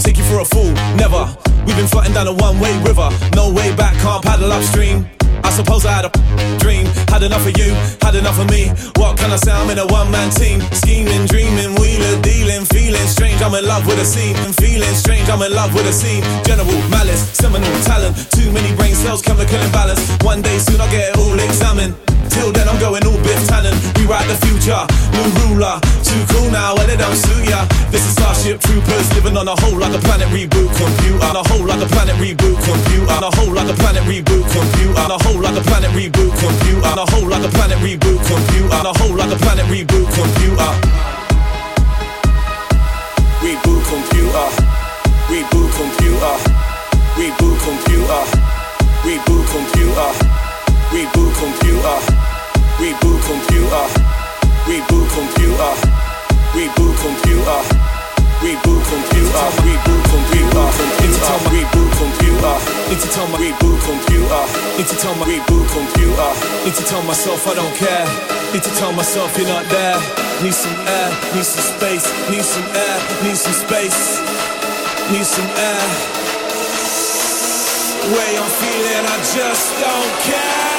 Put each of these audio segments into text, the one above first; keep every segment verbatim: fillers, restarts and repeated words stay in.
won't take you for a fool, never. We've been floating down a one-way river, no way back, can't paddle upstream. I suppose I had a dream, had enough of you, had enough of me. What can I say, I'm in a one-man team. Scheming, dreaming, wheeler, dealing, feeling strange, I'm in love with a scene. Feeling strange, I'm in love with a scene. General malice, seminal talent, too many brain cells, chemical imbalance. One day soon I'll get it all examined. Till then I'm going all Biff Tannen. Rewrite the future, new ruler. Too cool now, well it don't suit ya. This is Starship Troopers, living on a whole other planet reboot computer. On a whole other planet reboot computer. On a whole other planet reboot computer. On a whole other planet reboot computer. On a whole other planet reboot computer. On a whole other planet reboot computer. Reboot computer. Reboot computer. Reboot computer. Reboot computer. Reboot computer. Reboot computer. Reboot computer. Reboot computer. Reboot computer. Reboot computer. Reboot computer. Need to tell my reboot computer. Need to tell my reboot computer. Need to tell myself I don't care. Need to tell myself you're not there. Need some air, need some space. Need some air, need some space. Need some air. The way I'm feeling, I just don't care.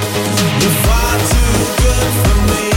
You're far too good for me.